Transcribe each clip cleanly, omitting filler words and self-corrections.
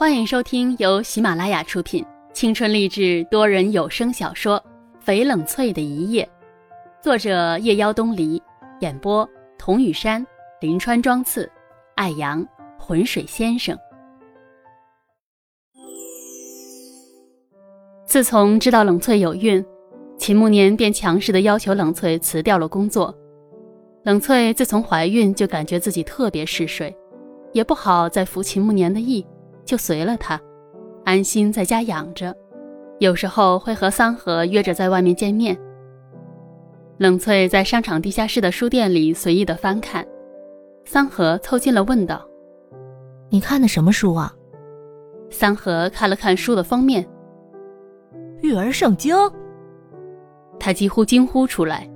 欢迎收听由喜马拉雅出品青春励志多人有声小说《翡冷翠的一夜》，作者夜妖东篱，演播童雨山、林川庄次、艾阳、浑水先生。自从知道冷翠有孕，秦慕年便强势地要求冷翠辞掉了工作。冷翠自从怀孕就感觉自己特别嗜睡，也不好再服秦慕年的意，就随了他，安心在家养着，有时候会和桑河约着在外面见面。冷翠在商场地下室的书店里随意地翻看，桑河凑近了问道：“你看的什么书啊？”桑河看了看书的封面，育儿圣经，他几乎惊呼出来。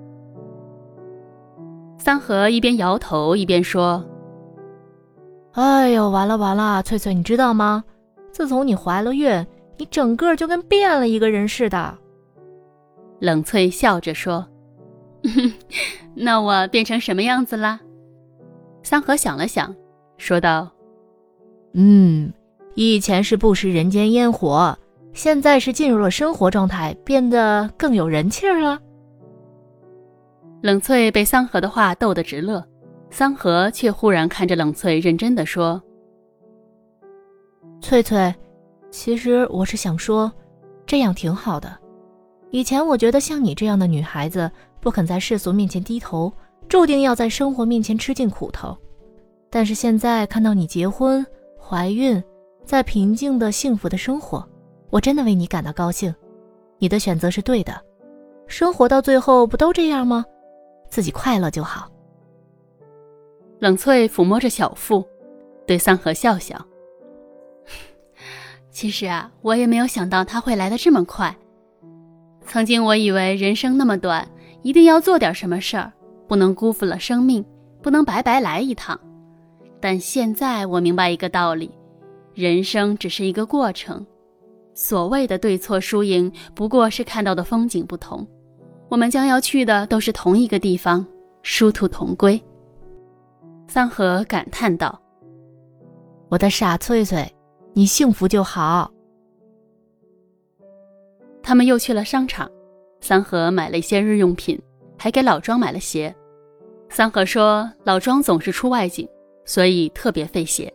桑河一边摇头一边说：“哎呦，完了完了，翠翠，你知道吗？自从你怀了孕，你整个就跟变了一个人似的。”冷翠笑着说：“那我变成什么样子啦？”桑河想了想，说道：“以前是不食人间烟火，现在是进入了生活状态，变得更有人气了。”冷翠被桑河的话逗得直乐。桑河却忽然看着冷翠认真地说：“翠翠，其实我是想说，这样挺好的。以前我觉得像你这样的女孩子不肯在世俗面前低头，注定要在生活面前吃尽苦头。但是现在看到你结婚、怀孕，在平静的幸福的生活，我真的为你感到高兴。你的选择是对的，生活到最后不都这样吗？自己快乐就好。”冷翠抚摸着小腹，对桑河笑笑：“其实啊，我也没有想到他会来得这么快。曾经我以为人生那么短，一定要做点什么事儿，不能辜负了生命，不能白白来一趟。但现在我明白一个道理，人生只是一个过程，所谓的对错输赢，不过是看到的风景不同。我们将要去的都是同一个地方，殊途同归。”桑河感叹道：“我的傻翠翠，你幸福就好。”他们又去了商场，桑河买了一些日用品，还给老庄买了鞋。桑河说老庄总是出外景，所以特别费鞋，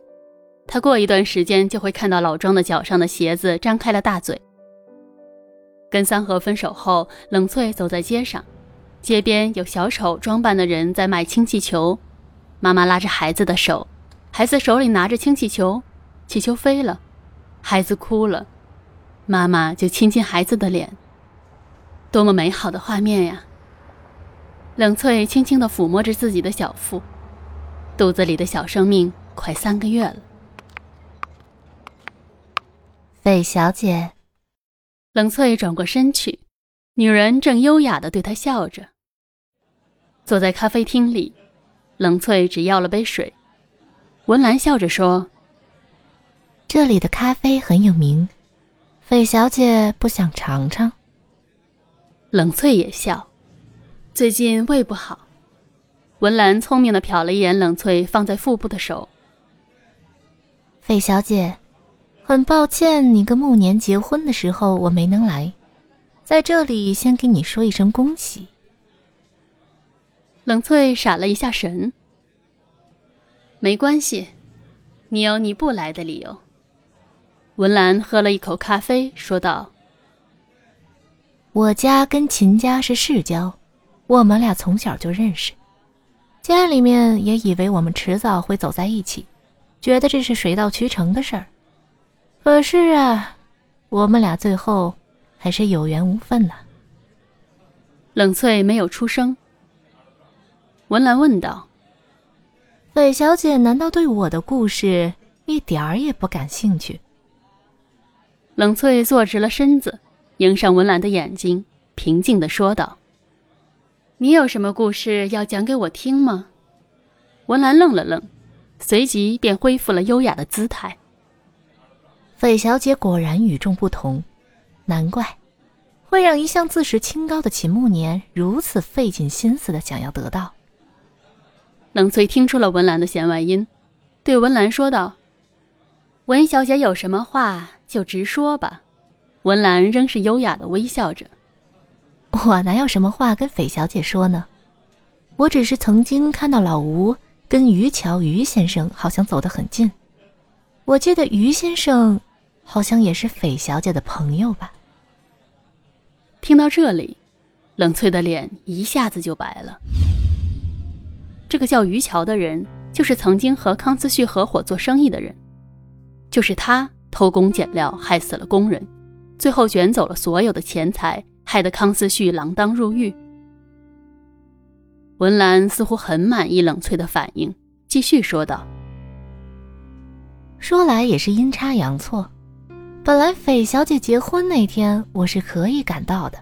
他过一段时间就会看到老庄的脚上的鞋子张开了大嘴。跟桑河分手后，冷翠走在街上，街边有小丑装扮的人在卖氢气球，妈妈拉着孩子的手，孩子手里拿着氢气球，气球飞了，孩子哭了，妈妈就亲亲孩子的脸。多么美好的画面呀！冷翠轻轻地抚摸着自己的小腹，肚子里的小生命快3个月了。翡小姐，冷翠转过身去，女人正优雅地对她笑着。坐在咖啡厅里，冷翠只要了杯水。文兰笑着说：“这里的咖啡很有名，翡小姐不想尝尝？”冷翠也笑：“最近胃不好。”文兰聪明地瞟了一眼冷翠放在腹部的手：“翡小姐，很抱歉你跟慕年结婚的时候我没能来，在这里先给你说一声恭喜。”冷翠闪了一下神：“没关系，你有你不来的理由。”文兰喝了一口咖啡，说道：“我家跟秦家是世交，我们俩从小就认识，家里面也以为我们迟早会走在一起，觉得这是水到渠成的事儿。可是啊，我们俩最后还是有缘无分了。”冷翠没有出声。文兰问道：“翡小姐难道对我的故事一点儿也不感兴趣？”冷翠坐直了身子，迎上文兰的眼睛，平静地说道：“你有什么故事要讲给我听吗？”文兰愣了愣，随即便恢复了优雅的姿态。“翡小姐果然与众不同，难怪会让一向自视清高的秦慕年如此费尽心思的想要得到。”冷翠听出了文兰的弦外音，对文兰说道：“文小姐有什么话就直说吧。文兰仍是优雅地微笑着。我哪有什么话跟斐小姐说呢？我只是曾经看到老吴跟于桥于先生好像走得很近。我记得于先生好像也是斐小姐的朋友吧。听到这里，冷翠的脸一下子就白了。这个叫于桥的人，就是曾经和康思旭合伙做生意的人，就是他偷工减料害死了工人，最后卷走了所有的钱财，害得康思旭锒铛入狱。文兰似乎很满意冷翠的反应，继续说道：说来也是阴差阳错，本来斐小姐结婚那天我是可以赶到的，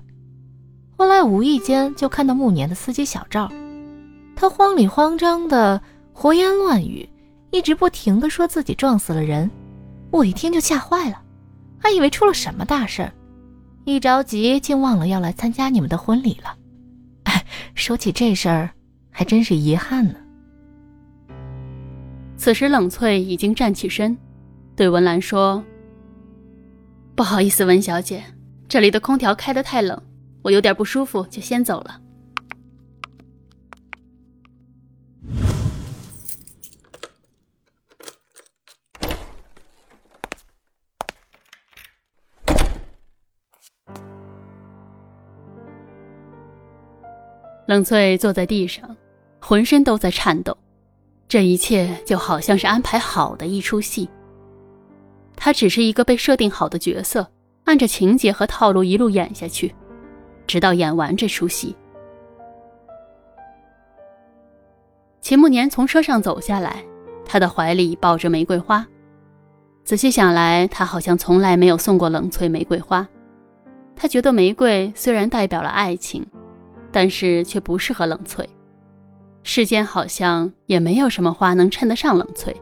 后来无意间就看到暮年的司机小赵，他慌里慌张的胡言乱语，一直不停地说自己撞死了人，我一听就吓坏了，还以为出了什么大事儿，一着急竟忘了要来参加你们的婚礼了。哎，说起这事儿，还真是遗憾呢。此时冷翠已经站起身，对文兰说：不好意思，文小姐，这里的空调开得太冷，我有点不舒服，就先走了。冷翠坐在地上，浑身都在颤抖，这一切就好像是安排好的一出戏。她只是一个被设定好的角色，按着情节和套路一路演下去，直到演完这出戏。秦慕年从车上走下来，他的怀里抱着玫瑰花。仔细想来，他好像从来没有送过冷翠玫瑰花。他觉得玫瑰虽然代表了爱情，但是却不适合冷翠，世间好像也没有什么花能衬得上冷翠。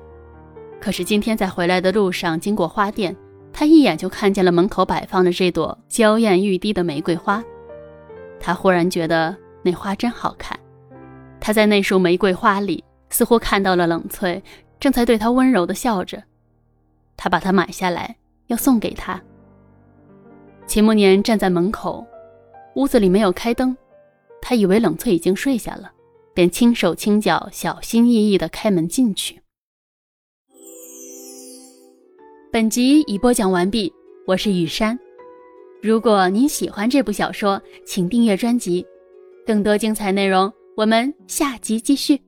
可是今天在回来的路上经过花店，他一眼就看见了门口摆放的这朵娇艳欲滴的玫瑰花，他忽然觉得那花真好看。他在那束玫瑰花里似乎看到了冷翠正才对他温柔地笑着，他把它买下来要送给他。秦慕年站在门口，屋子里没有开灯，他以为冷翠已经睡下了，便轻手轻脚小心翼翼地开门进去。本集已播讲完毕，我是雨山。如果您喜欢这部小说，请订阅专辑，更多精彩内容我们下集继续。